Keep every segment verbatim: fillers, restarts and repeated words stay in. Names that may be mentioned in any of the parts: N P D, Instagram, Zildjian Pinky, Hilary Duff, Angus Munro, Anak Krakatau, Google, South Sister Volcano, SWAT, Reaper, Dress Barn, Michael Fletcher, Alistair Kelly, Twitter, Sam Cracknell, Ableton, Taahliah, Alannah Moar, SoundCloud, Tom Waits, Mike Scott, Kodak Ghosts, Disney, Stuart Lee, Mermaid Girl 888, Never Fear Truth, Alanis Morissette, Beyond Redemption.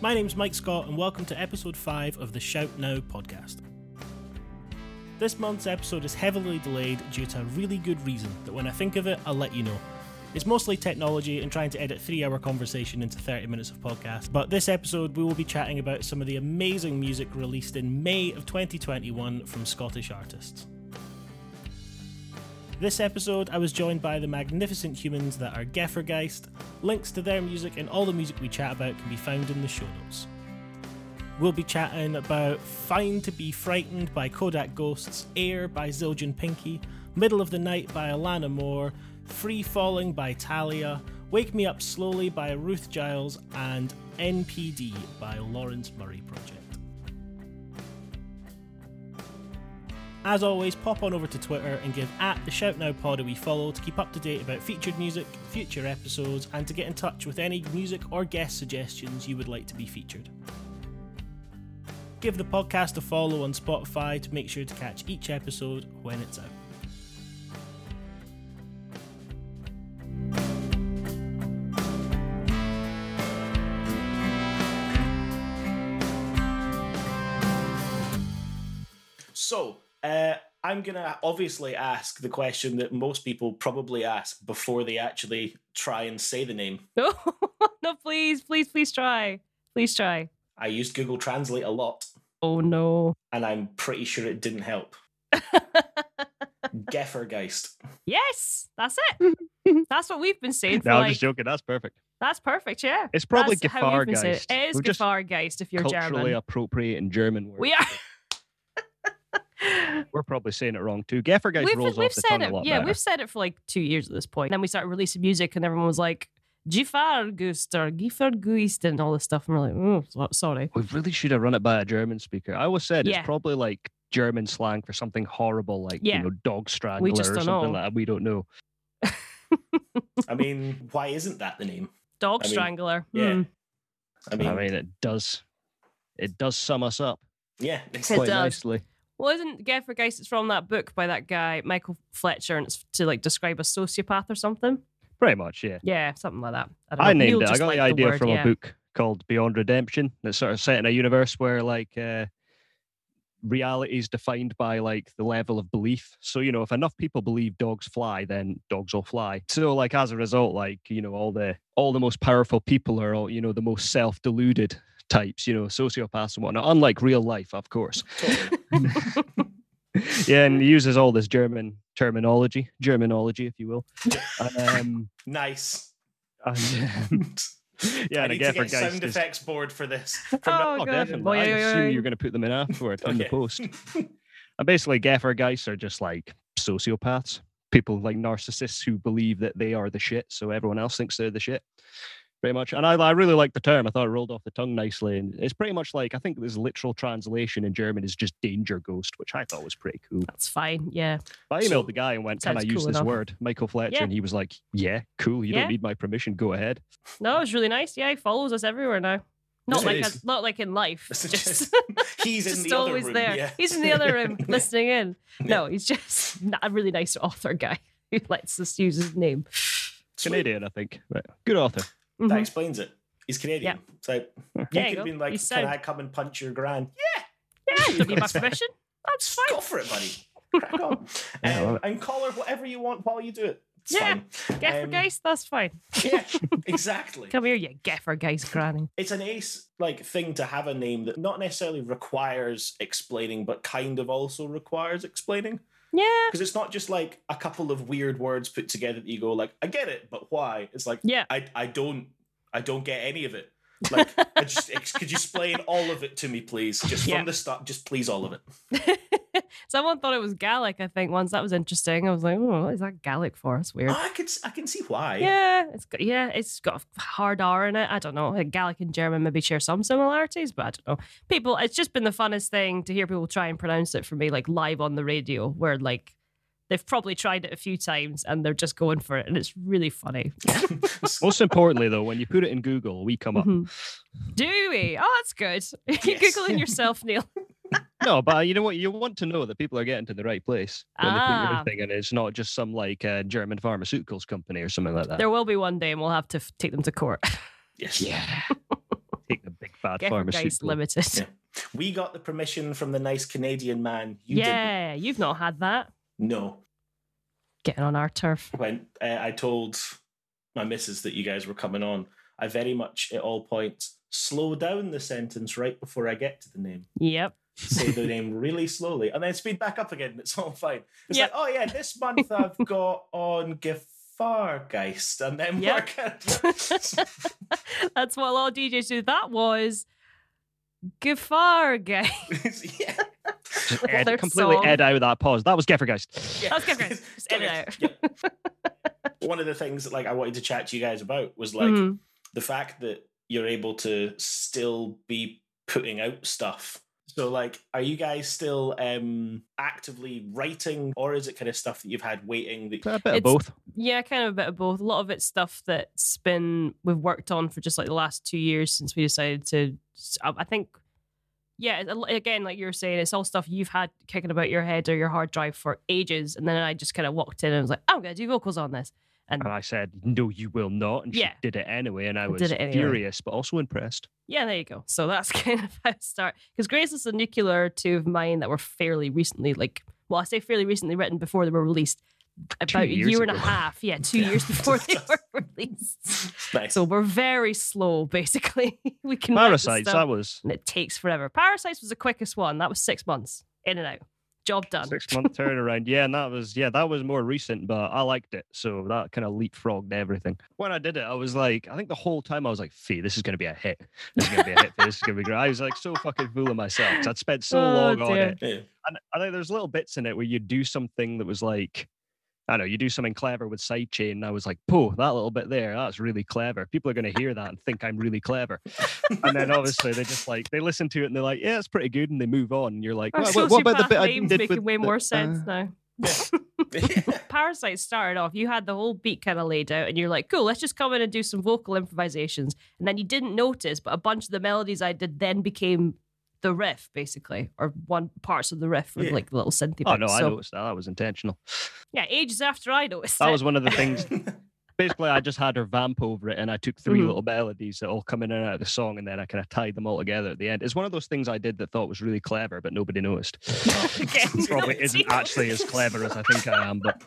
My name's Mike Scott and welcome to episode five of the Shout Now podcast. This month's episode is heavily delayed due to a really good reason that when I think of it, I'll let you know. It's mostly technology and trying to edit three hour conversation into thirty minutes of podcast, but this episode we will be chatting about some of the amazing music released in May of twenty twenty-one from Scottish artists. This episode I was joined by the magnificent humans that are Gefahrgeist. Links to their music and all the music we chat about can be found in the show notes. We'll be chatting about Fine to be Frightened by Kodak Ghosts, Air by Zildjian Pinky, Middle of the Night by Alannah Moar, Free Falling by Taahliah, Wake Me Up Slowly by Ruth Giles, and N P D by Laurence Murray Project. As always, pop on over to Twitter and give at the Shout Now Pod a wee follow to keep up to date about featured music, future episodes, and to get in touch with any music or guest suggestions you would like to be featured. Give the podcast a follow on Spotify to make sure to catch each episode when it's out. So, uh, I'm going to obviously ask the question that most people probably ask before they actually try and say the name. No, no, please, please, please try. Please try. I used Google Translate a lot. Oh, no. And I'm pretty sure it didn't help. Gefahrgeist. Yes, that's it. That's what we've been saying. For no, like... I'm just joking. That's perfect. That's perfect, yeah. It's probably Gefahrgeist. It. it is We're Gefahrgeist if you're culturally German. Culturally appropriate in German words. We are... We're probably saying it wrong too. Gefahrgeist we've, rolls we've off the tongue it, a lot Yeah, better. We've said it for like two years at this point. And then we started releasing music and everyone was like, Gefahrgeist or Gefahrgeist and all this stuff. And we're like, oh, sorry. We really should have run it by a German speaker. I always said yeah. It's probably like German slang for something horrible like yeah. you know, dog strangler or something know. like that. We don't know. I mean, why isn't that the name? Dog I mean, strangler. Yeah. Mm. I, mean, I mean, it does. It does sum us up. Yeah, it's quite it does. nicely. Well, isn't Gefahrgeist, it's from that book by that guy, Michael Fletcher, and it's to like describe a sociopath or something? Pretty much, yeah. Yeah, something like that. I, don't I know. named You'll it. I got like the idea word, from yeah. a book called Beyond Redemption that's sort of set in a universe where like uh, reality is defined by like the level of belief. So, you know, if enough people believe dogs fly, then dogs will fly. So like as a result, like, you know, all the all the most powerful people are all, you know, the most self-deluded types, you know, sociopaths and whatnot, unlike real life, of course. Yeah, and he uses all this German terminology, Germanology, if you will. Um, nice. And, yeah, I and need a to get sound is... effects board for this. From oh, oh definitely. Boy, I boy, assume boy. you're going to put them in afterward on okay. the post. And basically, Gefahrgeists are just like sociopaths, people like narcissists who believe that they are the shit, so everyone else thinks they're the shit. Pretty much, and I, I really like the term. I thought it rolled off the tongue nicely, and it's pretty much like I think this literal translation in German is just "danger ghost," which I thought was pretty cool. That's fine, yeah. But I emailed so, the guy and went, "Can I use cool this enough. word, Michael Fletcher?" Yeah. And he was like, "Yeah, cool. You yeah. don't need my permission. Go ahead." No, it's really nice. Yeah, he follows us everywhere now. Not it like a, not like in life. Just, he's just in the always other room, there. Yeah. He's in the other room listening in. Yeah. No, he's just a really nice author guy who lets us use his name. Canadian, I think. Right. Good author. Mm-hmm. That explains it. He's Canadian. Yeah. So you there could have been like, He's can sound. I come and punch your gran? Yeah. Yeah, don't need my permission. That's fine. Go for it, buddy. Crack on. Um, and call her whatever you want while you do it. It's yeah. fine. Gefahrgeist, um, that's fine. Yeah, exactly. Come here, you Gefahrgeist granny. It's an ace like thing to have a name that not necessarily requires explaining, but kind of also requires explaining. Yeah. Because it's not just like a couple of weird words put together that you go like, I get it, but why? It's like, yeah. I, I don't I don't get any of it. Like, I just, could you explain all of it to me, please? Just yeah. from the start, just please all of it. Someone thought it was Gaelic, I think, once. That was interesting. I was like, oh, what is that Gaelic for? It's weird. Oh, I can I can see why. Yeah, it's got, yeah, it's got a hard R in it. I don't know. Like Gaelic and German maybe share some similarities, but I don't know. People, it's just been the funnest thing to hear people try and pronounce it for me, like live on the radio, where like they've probably tried it a few times and they're just going for it, and it's really funny. Most importantly, though, when you put it in Google, we come mm-hmm. up. Do we? Oh, that's good. Yes. You're Googling yourself, Neil. No, but you know what? You want to know that people are getting to the right place when ah. they put your thing in. It's not just some like uh, German pharmaceuticals company or something like that. There will be one day, and we'll have to f- take them to court. Yes. Yeah. Take the big bad Gefahrgeist Limited. Yeah. We got the permission from the nice Canadian man. You yeah, didn't. You've not had that. No. Getting on our turf. When uh, I told my missus that you guys were coming on, I very much, at all points, slow down the sentence right before I get to the name. Yep. Say the name really slowly and then speed back up again. It's all fine. It's yep. like, oh yeah, this month I've got on Gefahrgeist, and then yep. work out. That's what a lot of D Js do. That was Gefahrgeist. Yeah. Just ed, completely song. Ed out that pause. That was Gefahrgeist. Yeah. That was Gefahrgeist. Just ed it out. Yeah. One of the things that like I wanted to chat to you guys about was like mm-hmm. the fact that you're able to still be putting out stuff. So, like, are you guys still um, actively writing, or is it kind of stuff that you've had waiting? That... A bit of it's, both. Yeah, kind of a bit of both. A lot of it's stuff that's been, we've worked on for just like the last two years since we decided to, I think, yeah, again, like you were saying, it's all stuff you've had kicking about your head or your hard drive for ages. And then I just kind of walked in and was like, I'm going to do vocals on this. And, and I said, no, you will not. And yeah, she did it anyway. And I was anyway. furious, but also impressed. Yeah, there you go. So that's kind of how it started. Because Grace is a nuclear two of mine that were fairly recently, like, well, I say fairly recently written before they were released. About a year ago. And a half. Yeah, two yeah. years before they were released. Nice. So we're very slow, basically. We can Parasites, that was. And it takes forever. Parasites was the quickest one. That was six months. In and out. Job done. Six-month turnaround. Yeah, and that was yeah, that was more recent, but I liked it. So that kind of leapfrogged everything. When I did it, I was like, I think the whole time I was like, Fee, this is going to be a hit. This is going to be a hit. This is going to be great. I was like so fucking full of myself. I'd spent so oh, long dear. on it. Yeah. And I think there's little bits in it where you do something that was like, I know, you do something clever with sidechain, and I was like, "Pooh, that little bit there, that's really clever. People are going to hear that and think I'm really clever." And then obviously they just like they listen to it and they're like, "Yeah, it's pretty good," and they move on. And you're like, well, what, "What about the bit I did?" Making with way the, more sense uh... now. Yeah. Parasite started off. You had the whole beat kind of laid out, and you're like, "Cool, let's just come in and do some vocal improvisations." And then you didn't notice, but a bunch of the melodies I did then became the riff, basically, or one parts of the riff with yeah. like little synthy bits. Oh no, I so, noticed that. That was intentional. Yeah, ages after I noticed that it. was one of the things. Basically, I just had her vamp over it, and I took three mm-hmm. little melodies that all come in and out of the song, and then I kind of tied them all together at the end. It's one of those things I did that thought was really clever, but nobody noticed. It probably isn't actually as clever as I think I am, but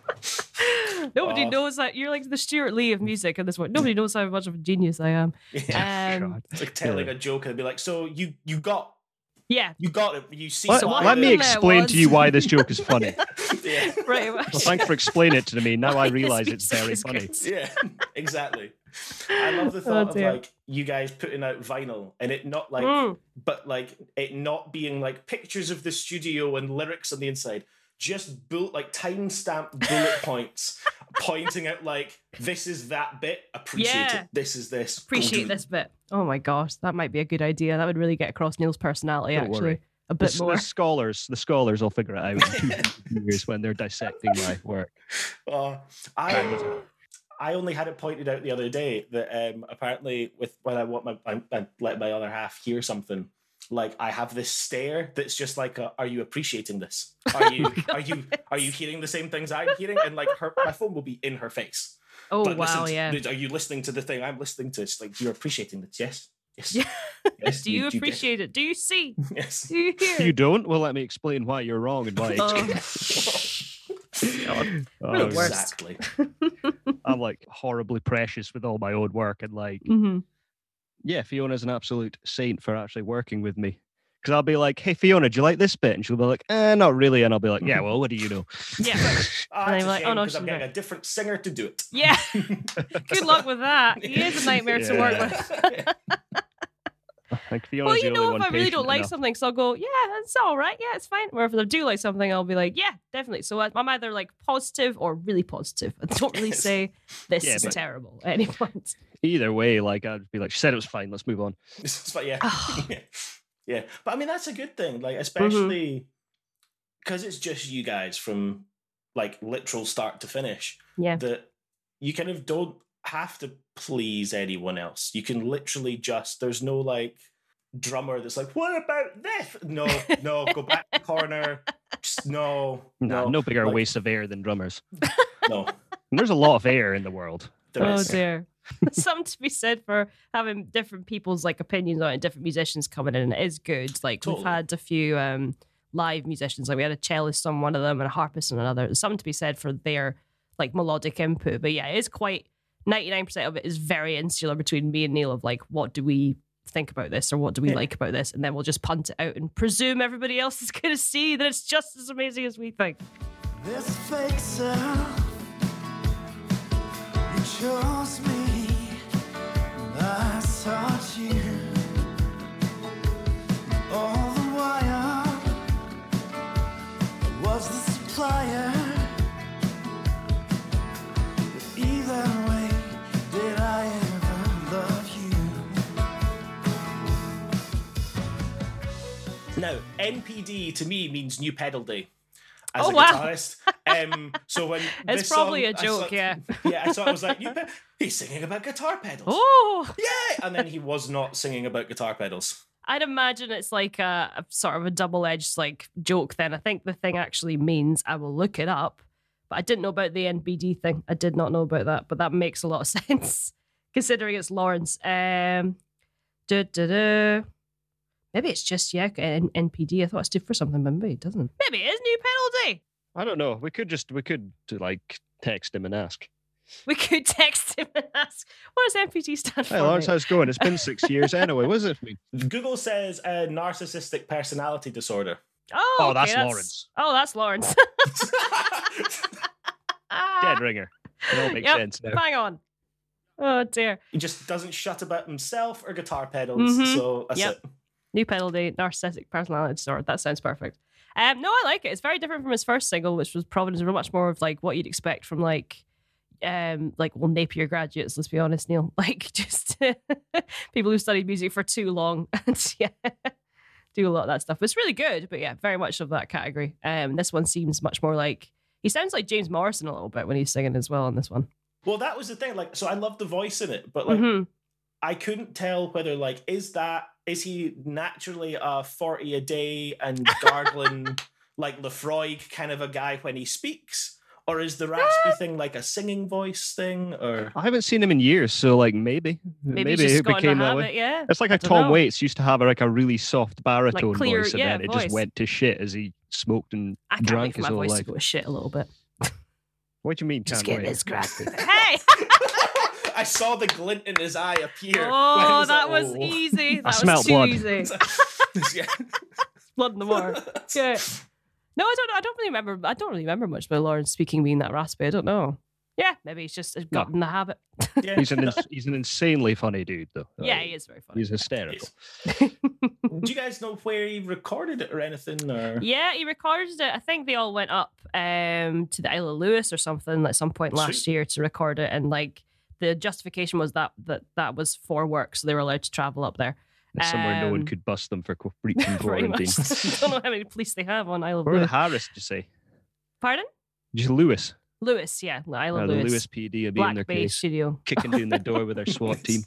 nobody oh. knows that. You're like the Stuart Lee of music at this point. Nobody knows how much of a genius I am. Yeah. Um, it's like telling yeah. a joke and be like, "So you you got." Yeah, you got it. You see. Let, let me explain to you why this joke is funny. Yeah. Right. Well, thanks for explaining it to me. Now I realise it's very funny. Yeah, exactly. I love the thought oh, of like you guys putting out vinyl and it not like, mm. but like it not being like pictures of the studio and lyrics on the inside. Just built like time stamped bullet points, pointing out like this is that bit. Appreciate yeah. it. This is this. Appreciate Golden. this bit. Oh my gosh, that might be a good idea. That would really get across Neil's personality. Don't actually, worry. a bit the, more. The scholars, the scholars will figure it out in two years when they're dissecting my work. Uh, I I only had it pointed out the other day that um, apparently with when I want my I, I let my other half hear something. Like I have this stare that's just like, a, are you appreciating this? Are you are you are you hearing the same things I'm hearing? And like her, my phone will be in her face. Oh but wow! To, yeah. Are you listening to the thing I'm listening to? It's like you're appreciating this. Yes. Yes. Yeah. yes. Do you, you appreciate do it? Do you see? Yes. Do you hear? You don't. Well, let me explain why you're wrong and why. It's oh. oh, exactly. I'm like horribly precious with all my own work and like. Mm-hmm. Yeah, Fiona's an absolute saint for actually working with me. Because I'll be like, hey, Fiona, do you like this bit? And she'll be like, eh, not really. And I'll be like, yeah, well, what do you know? Yeah. oh, and I'm like, oh, no, I'm getting a different singer to do it. Yeah. Good luck with that. He is a nightmare yeah. to work with. Like well, you know, if I really don't like enough. something, so I'll go, yeah, that's all right. Yeah, it's fine. Or if I do like something, I'll be like, yeah, definitely. So I'm either like positive or really positive. I don't really say this yeah, is terrible at any point. Either way, like I'd be like, she said it was fine. Let's move on. yeah. Oh. yeah. Yeah. But I mean, that's a good thing. Like, especially because mm-hmm. it's just you guys from like literal start to finish. Yeah. That you kind of don't have to please anyone else. You can literally just, there's no like drummer that's like, what about this? No, no, go back to the corner. Just, no, no, no, no bigger like, waste of air than drummers. No. And there's a lot of air in the world. There oh, is. dear. There's something to be said for having different people's like opinions on it, and different musicians coming in, and it is good. Like totally. We've had a few um, live musicians. Like we had a cellist on one of them and a harpist on another. There's something to be said for their like melodic input. But yeah, it is quite ninety-nine percent of it is very insular between me and Neil of like, what do we think about this, or what do we yeah. like about this? And then we'll just punt it out and presume everybody else is going to see that it's just as amazing as we think. This fake sound, you chose me, and I sought you. All the while, I was the supplier. But either way, did I ever love you? Now, N P D to me means New Pedal Day. As oh, a guitarist. Wow. um, so when it's this probably song, a joke, I saw, yeah. Yeah, I saw I was like, you pe- he's singing about guitar pedals. Oh, yeah! And then he was not singing about guitar pedals. I'd imagine it's like a, a sort of a double-edged like joke. Then I think the thing actually means I will look it up, but I didn't know about the N B D thing. I did not know about that, but that makes a lot of sense considering it's Laurence. Um, duh, duh, duh. Maybe it's just, yeah, N P D. I thought it stood for something, but maybe it doesn't. Maybe it is New Pedal Day. I don't know. We could just, we could, like, text him and ask. We could text him and ask. What does N P D stand for? Hey, Laurence, how's it going? It's been six years anyway. What does it mean? Google says uh, narcissistic personality disorder. Oh, oh okay, that's, that's Laurence. Oh, that's Laurence. Dead ringer. It all makes yep, sense now. Bang on. Oh, dear. He just doesn't shut about himself or guitar pedals, mm-hmm. so that's yep. it. New penalty, narcissistic personality disorder. That sounds perfect. Um, no, I like it. It's very different from his first single, which was Providence, much more of like what you'd expect from like, um, like well, Napier graduates. Let's be honest, Neil. Like just people who studied music for too long and yeah, do a lot of that stuff. But it's really good. But yeah, very much of that category. Um, this one seems much more like he sounds like James Morrison a little bit when he's singing as well on this one. Well, that was the thing. Like, so I love the voice in it, but like mm-hmm. I couldn't tell whether like is that. Is he naturally a forty a day and gargling like Lefroy kind of a guy when he speaks? Or is the raspy thing like a singing voice thing? Or I haven't seen him in years, so like maybe. Maybe, maybe it became that habit, way. Yeah. It's like I a Tom know. Waits used to have like a really soft baritone like clear, voice and yeah, then it voice. Just went to shit as he smoked and I can't drank wait for his whole life. My voice to go to shit a little bit. What do you mean, just can't wait? Just getting this Hey! I saw the glint in his eye appear. Oh, was that like, was oh. easy. That I was smelled too blood. Easy. Blood in the water. Okay. No, I don't. I don't really remember. I don't really remember much about Laurence speaking being that raspy. I don't know. Yeah, maybe he's just gotten no. the habit. Yeah. He's an he's an insanely funny dude, though. Yeah, like, he is very funny. He's hysterical. He do you guys know where he recorded it or anything? Or? Yeah, he recorded it. I think they all went up um, to the Isle of Lewis or something at some point last Sweet. year to record it, and like. The justification was that, that that was for work, so they were allowed to travel up there. It's um, somewhere no one could bust them for breaching quarantine. I don't know how many police they have on Isle of Lewis. Or Harris, did you say? Pardon? Just Lewis. Lewis, yeah. Isle of Lewis. The Lewis P D would be Black in their Bay case. Studio. Kicking down the door with their SWAT team.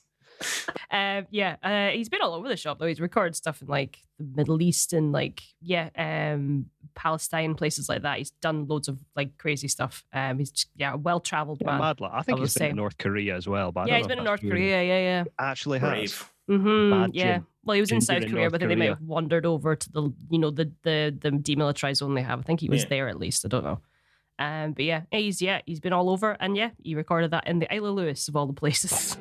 Uh, yeah, uh, he's been all over the shop, though. He's recorded stuff in, like, the Middle East and, like, yeah, um, Palestine, places like that. He's done loads of, like, crazy stuff. Um, he's, just, yeah, a well-travelled yeah, man. Mad lad. I think I he's been say. in North Korea as well. But I yeah, he's been in North Korea, yeah, yeah. Actually has. Mm-hmm, yeah. Gym. Well, he was Ginger in South in Korea, North but I think Korea. They might have wandered over to the, you know, the, the, the demilitarized zone they have. I think he was yeah. there, at least. I don't know. Um, but, yeah, he's yeah he's been all over. And, yeah, he recorded that in the Isle of Lewis, of all the places.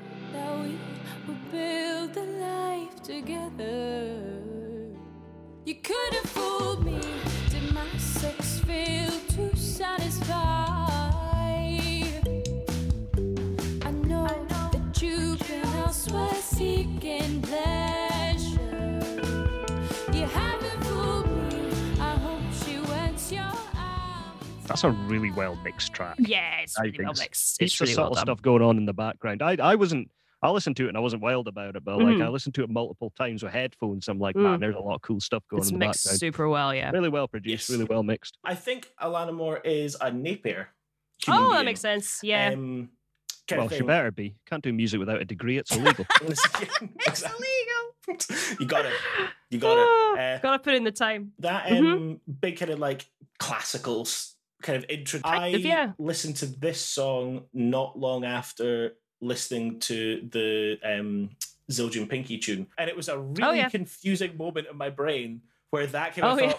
You could have fooled me. Did my sex fail to satisfy? I know, I know that you've been elsewhere seeking pleasure. You haven't fooled me. I hope she wets your eyes. That's a really well mixed track. Yeah, it's really well mixed. It's, it's really subtle well stuff going on in the background. I I wasn't. I listened to it and I wasn't wild about it, but like mm. I listened to it multiple times with headphones. I'm like, man, mm. there's a lot of cool stuff going on. It's in the mixed background. Super well, yeah. Really well produced, yes. really well mixed. I think Alannah Moar is a Napier. Oh, being. That makes sense. Yeah. Um, well, she better be. Can't do music without a degree. It's illegal. It's illegal. You got it. You got oh, it. Uh, got to put in the time. That um, mm-hmm. big kind of like classical kind of intro. I yeah. listened to this song not long after listening to the um, Zildjian Pinky tune. And it was a really oh, yeah. confusing moment in my brain where that came oh, I thought, yeah.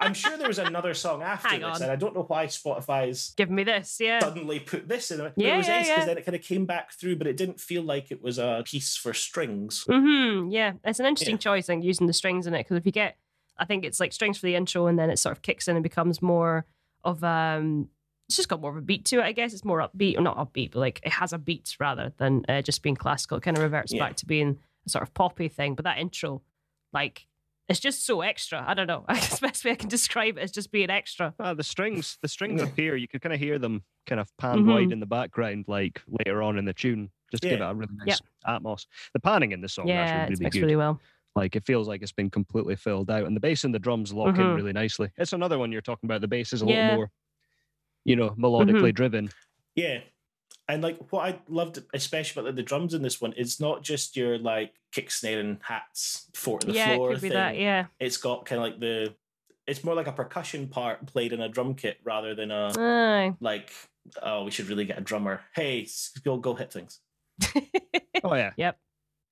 I'm sure there was another song after Hang this, on. and I don't know why Spotify's Give me this, yeah. suddenly put this in. It, yeah, it was yeah, ace because yeah. then it kind of came back through, but it didn't feel like it was a piece for strings. Mm-hmm, yeah, it's an interesting yeah. choice, and using the strings in it, because if you get, I think it's like strings for the intro, and then it sort of kicks in and becomes more of um. It's just got more of a beat to it, I guess. It's more upbeat, or not upbeat, but like it has a beat rather than uh, just being classical. It kind of reverts yeah. back to being a sort of poppy thing. But that intro, like, it's just so extra. I don't know. It's the best way I can describe it as just being extra. Uh, the strings, the strings up here, you could kind of hear them kind of pan mm-hmm. wide in the background, like later on in the tune, just to yeah. give it a really nice yep. atmos. The panning in the song yeah, actually really it makes good. really well. Like, it feels like it's been completely filled out, and the bass and the drums lock mm-hmm. in really nicely. It's another one you're talking about. The bass is a yeah. little more, you know, melodically mm-hmm. driven. Yeah. And like what I loved especially about like, the drums in this one, it's not just your like kick snare and hats four to the yeah, floor it could thing. Be that, yeah. It's got kind of like the it's more like a percussion part played in a drum kit rather than a Aye. like, oh, we should really get a drummer. Hey, go go hit things. oh yeah. Yep.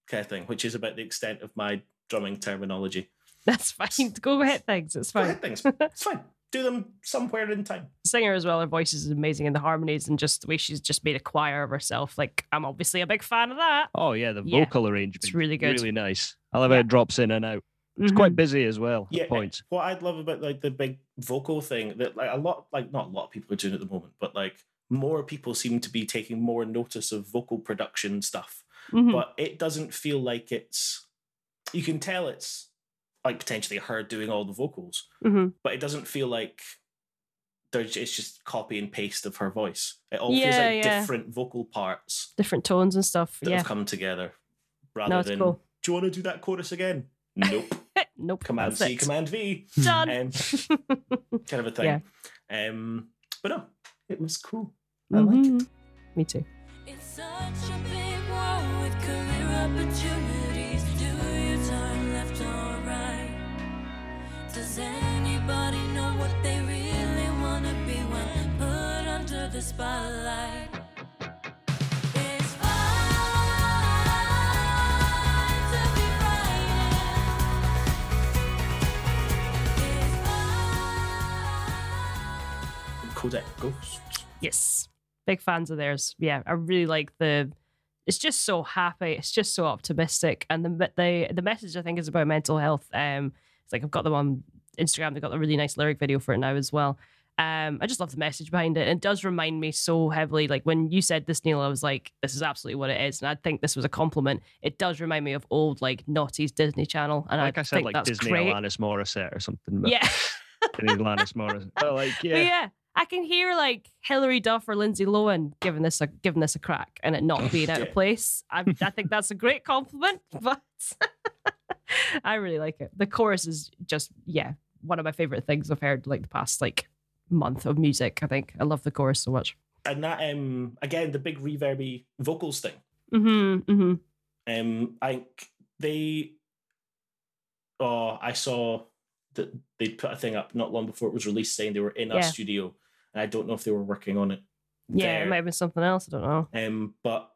Kind of thing, which is about the extent of my drumming terminology. That's fine. Go hit things. It's fine. Go hit things. It's fine. Do them somewhere in time. Singer as well, her voice is amazing, and the harmonies, and just the way she's just made a choir of herself. Like, I'm obviously a big fan of that. Oh yeah, the yeah. vocal arrangement. It's really good, really nice. I love yeah. how it drops in and out. It's mm-hmm. quite busy as well. Yeah, at points. What I'd love about like the big vocal thing that like a lot, like not a lot of people are doing at the moment, but like more people seem to be taking more notice of vocal production stuff. Mm-hmm. But it doesn't feel like it's. You can tell it's. Like potentially her doing all the vocals, mm-hmm. but it doesn't feel like there's it's just copy and paste of her voice. It all yeah, feels like yeah. different vocal parts, different tones and stuff that yeah. have come together. Rather no, than cool. do you want to do that chorus again? Nope, nope. Command C, it. Command V, done. Um, kind of a thing. Yeah. Um, but no, it was cool. I mm-hmm. like it. Me too. It's such a big world with career opportunities. Do your time left on. Does anybody know what they really want to be when put under the spotlight? It's fine to be frightened. It's fine. Kodak Ghosts. Yes. Big fans of theirs. Yeah, I really like the... It's just so happy. It's just so optimistic. And the the, the message, I think, is about mental health. Um... It's like I've got them on Instagram. They've got a really nice lyric video for it now as well. Um, I just love the message behind it. And it does remind me so heavily. Like when you said this, Neil, I was like, this is absolutely what it is. And I think this was a compliment. It does remind me of old, like, naughty's Disney Channel. And like I, I said, think like that's Disney great. Alanis Morissette or something. But yeah. Alanis Morissette. But like, yeah. But yeah, I can hear like Hilary Duff or Lindsay Lohan giving this a, giving this a crack and it not being out of place. I, I think that's a great compliment. But. I really like it. The chorus is just, yeah, one of my favourite things I've heard like the past like month of music, I think. I love the chorus so much. And that, um, again, the big reverby vocals thing. Mm-hmm, mm-hmm. Um, I think they... Oh, I saw that they'd put a thing up not long before it was released saying they were in yeah. a studio. And I don't know if they were working on it there. Yeah, it might have been something else, I don't know. Um, but...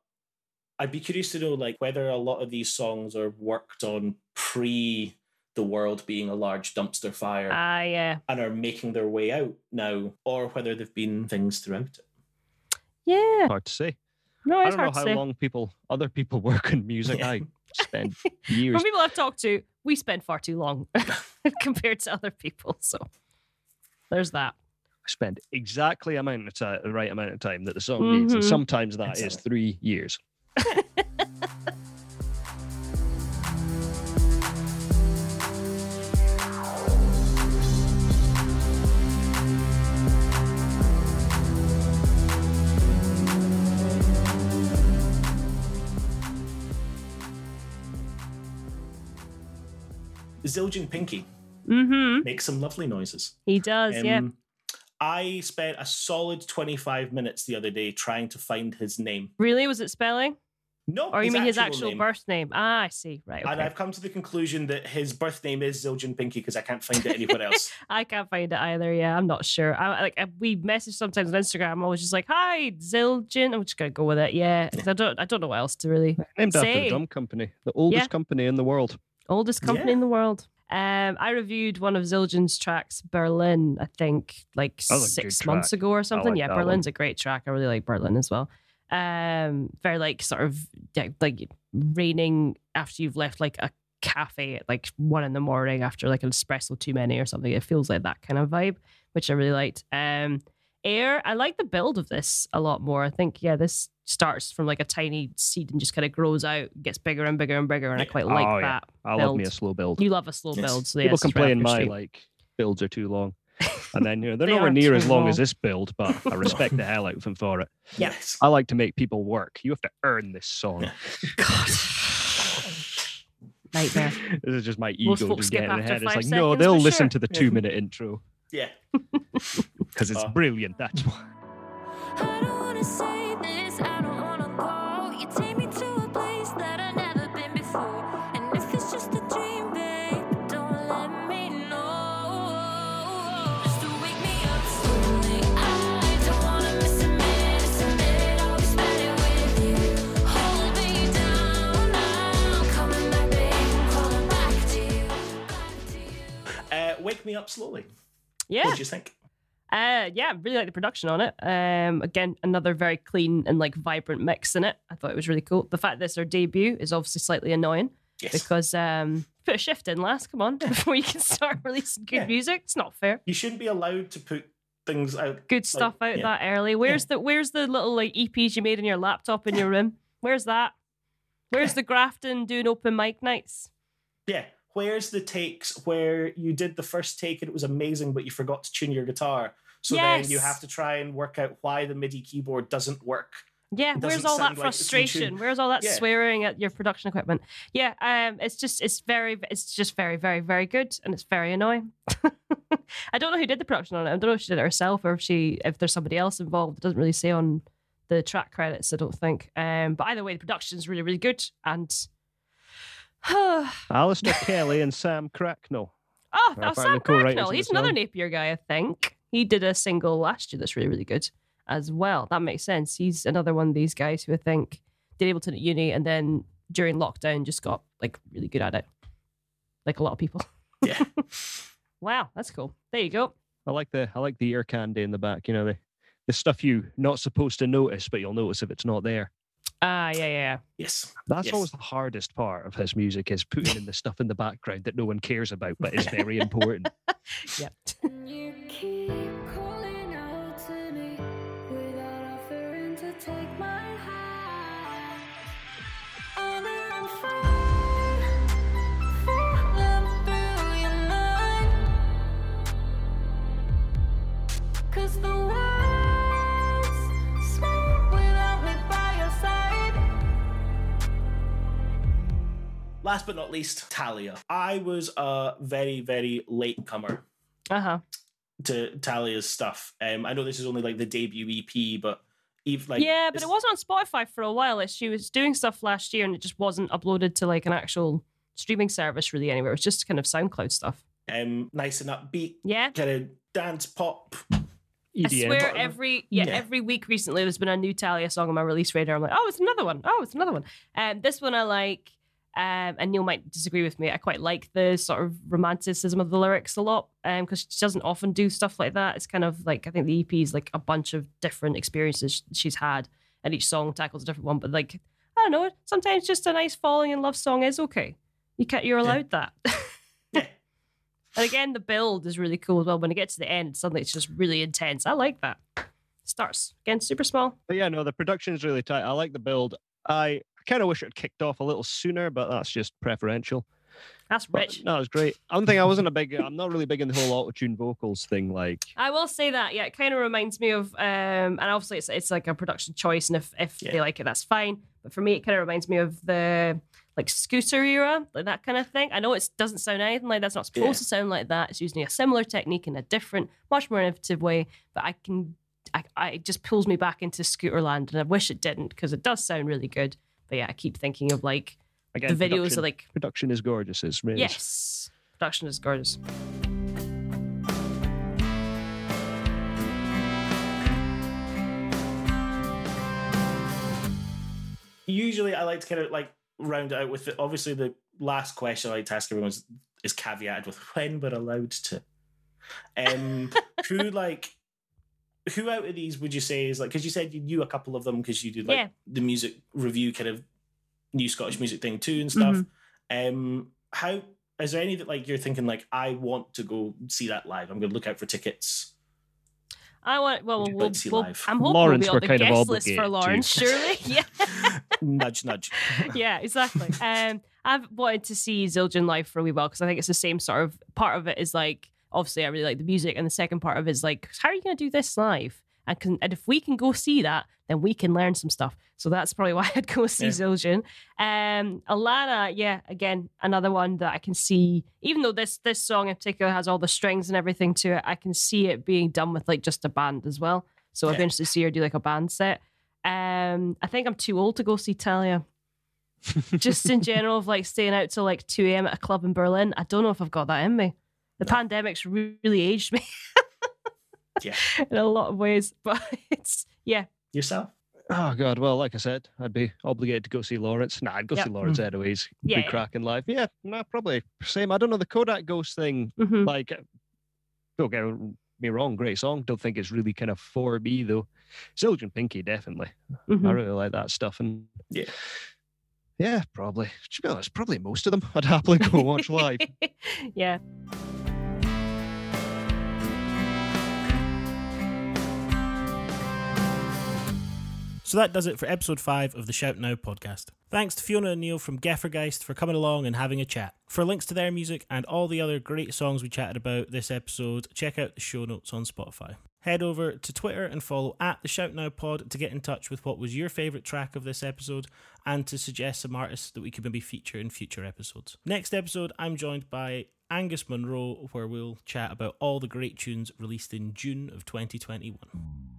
I'd be curious to know like whether a lot of these songs are worked on pre the world being a large dumpster fire uh, yeah. and are making their way out now, or whether there've been things throughout it. Yeah. Hard to say. No, it's I don't hard know how to say. long people, other people work on music. Yeah. I spend years. From people I've talked to, we spend far too long compared to other people. So there's that. Spend exactly amount of time, the right amount of time that the song mm-hmm. needs. And sometimes that exactly. is three years. Zildjian Pinky mm-hmm. makes some lovely noises. He does, um, yeah. I spent a solid twenty-five minutes the other day trying to find his name. Really? Was it spelling? No. Or you mean his actual name. birth name? Ah, I see. Right. Okay. And I've come to the conclusion that his birth name is Zildjian Pinky because I can't find it anywhere else. I can't find it either. Yeah, I'm not sure. I, like we message sometimes on Instagram. I'm always just like, "Hi, Zildjian." I'm just gonna go with it. Yeah, because I don't, I don't know what else to really named say. After the drum company, the oldest yeah. company in the world. Oldest company yeah. in the world. Um, I reviewed one of Zildjian's tracks, Berlin, I think, like six months ago or something. Like yeah, Berlin's one. a great track. I really like Berlin as well. Um, very like sort of yeah, like raining after you've left like a cafe at like one in the morning after like an espresso too many or something. It feels like that kind of vibe, which I really liked. Um, Air, I like the build of this a lot more. I think, yeah, this starts from like a tiny seed and just kind of grows out, gets bigger and bigger and bigger, and I quite like oh, yeah. that. I build. love me a slow build. You love a slow yes. build. So People yes, complain my street. like builds are too long, and then you know, they're they nowhere near as long, long as this build, but I respect the hell out of them for it. Yes, I like to make people work. You have to earn this song. God. Nightmare. This is just my ego just getting in the head. It's like, no, they'll listen sure. to the two minute yeah. intro. Yeah. Because it's oh. brilliant, that's why. I don't want to say this, I don't want to go. You take me to a place that I've never been before. And if it's just a dream, babe, don't let me know. Just to wake me up slowly. I don't want to miss a minute, a minute. I'll be spending with you. Hold me down, I'm coming back, babe. I'm calling back to you, back to you. Uh, wake me up slowly. Yeah. What do you think? Uh, yeah, I really like the production on it. Um, again, another very clean and like vibrant mix in it. I thought it was really cool. The fact that it's our debut is obviously slightly annoying yes. because um, put a shift in last. Come on, yeah. before you can start releasing good yeah. music, it's not fair. You shouldn't be allowed to put things out, good like, stuff out yeah. that early. Where's yeah. the Where's the little like E Ps you made on your laptop in your room? Where's that? Where's yeah. the Grafton doing open mic nights? Yeah. Where's the takes where you did the first take and it was amazing, but you forgot to tune your guitar? So yes. then you have to try and work out why the MIDI keyboard doesn't work. Yeah, doesn't where's all that like frustration? Where's all that yeah. swearing at your production equipment? Yeah, um, it's just it's very it's just very very very good, and it's very annoying. I don't know who did the production on it. I don't know if she did it herself or if she if there's somebody else involved. It doesn't really say on the track credits, I don't think. Um, but either way, the production's really really good and. Alistair Kelly and Sam Cracknell. Oh, that was Sam Cracknell. He's another song. Napier guy, I think. He did a single last year that's really, really good as well. That makes sense. He's another one of these guys who I think did Ableton at uni and then during lockdown just got like really good at it. Like a lot of people. Yeah. Wow, that's cool. There you go. I like the I like the ear candy in the back. You know, the, the stuff you're not supposed to notice, but you'll notice if it's not there. Ah, uh, yeah, yeah. Yes. That's yes. always the hardest part of his music is putting in the stuff in the background that no one cares about, but is very important. Yep. You keep calling out to me without offering to take my hand. All that I'm from, falling through your mind. Cause the world's small without me by your side. Last but not least, Taahliah. I was a very, very latecomer uh-huh. to Taahliah's stuff. Um, I know this is only like the debut E P, but Eve, like yeah, but it wasn't on Spotify for a while. She was doing stuff last year, and it just wasn't uploaded to like an actual streaming service really anywhere. It was just kind of SoundCloud stuff. Um, nice and upbeat. Yeah, kind of dance pop. E D M. I swear every yeah, yeah every week recently there's been a new Taahliah song on my release radar. I'm like, oh, it's another one. Oh, it's another one. And um, this one I like. Um, and Neil might disagree with me. I quite like the sort of romanticism of the lyrics a lot because um, she doesn't often do stuff like that. It's kind of like, I think the E P is like a bunch of different experiences she's had and each song tackles a different one. But like, I don't know, sometimes just a nice falling in love song is okay. You can't, you're allowed yeah. that. yeah. And again, the build is really cool as well. When it gets to the end, suddenly it's just really intense. I like that. Starts, again, super small. But yeah, no, the production is really tight. I like the build. I... kind of wish it had kicked off a little sooner, but that's just preferential. That's rich. But, no, it was great. I don't think I wasn't a big. I'm not really big in the whole auto-tune vocals thing. Like I will say that, yeah, it kind of reminds me of. Um, and obviously, it's it's like a production choice, and if if yeah. they like it, that's fine. But for me, it kind of reminds me of the like Scooter era, like that kind of thing. I know it doesn't sound anything like that's not supposed yeah. to sound like that. It's using a similar technique in a different, much more innovative way. But I can, I, I it just pulls me back into Scooterland, and I wish it didn't because it does sound really good. But yeah, I keep thinking of like Again, the videos are like production is gorgeous. Is really. Yes, production is gorgeous. Usually, I like to kind of like round it out with the, obviously the last question I like to ask everyone is, is caveated with when we're allowed to. Um, who like who out of these would you say is like? Because you said you knew a couple of them because you did like yeah. the music review kind of new Scottish music thing too and stuff. Mm-hmm. Um, how is there any that like you're thinking like I want to go see that live? I'm going to look out for tickets. I want. Well, we'll. we'll, we'll I'm hoping Laurence, we'll be on the guest list for Laurence, too. Surely. Yeah. Nudge, nudge. Yeah, exactly. Um, I've wanted to see Zildjian live for a wee while because I think it's the same sort of part of it is like obviously I really like the music, and the second part of it is like how are you going to do this live? And can and if we can go see that, then we can learn some stuff. So that's probably why I'd go see yeah. Zildjian. Um, Alannah, yeah, again another one that I can see. Even though this this song in particular has all the strings and everything to it, I can see it being done with like just a band as well. So yeah. I'd be interested to see her do like a band set. Um, I think I'm too old to go see Taahliah. Just in general, of like staying out till like two a.m. at a club in Berlin. I don't know if I've got that in me. The no. pandemic's really aged me. Yeah, in a lot of ways, but it's yeah. Yourself? Oh God! Well, like I said, I'd be obligated to go see Laurence. Nah, I'd go yep. see Laurence mm-hmm. anyways. Yeah, be yeah. cracking live. Yeah, nah, probably same. I don't know the Kodak Ghost thing. Mm-hmm. Like, don't get me wrong, great song. Don't think it's really kind of for me though. Zildjian Pinky, definitely. Mm-hmm. I really like that stuff, and yeah, yeah, probably. To be honest, probably most of them I'd happily go watch live. Yeah. So that does it for episode five of the Shout Now podcast. Thanks to Fiona and Neil from Gefahrgeist for coming along and having a chat. For links to their music and all the other great songs we chatted about this episode, check out the show notes on Spotify. Head over to Twitter and follow at the Shout Now pod to get in touch with what was your favourite track of this episode and to suggest some artists that we could maybe feature in future episodes. Next episode, I'm joined by Angus Munro, where we'll chat about all the great tunes released in June of twenty twenty-one.